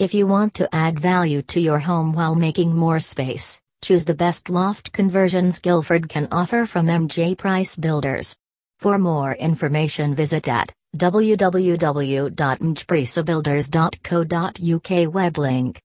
If you want to add value to your home while making more space, choose the best loft conversions Guildford can offer from MJ Pryce Builders. For more information, visit at www.mjprycebuilders.co.uk web link.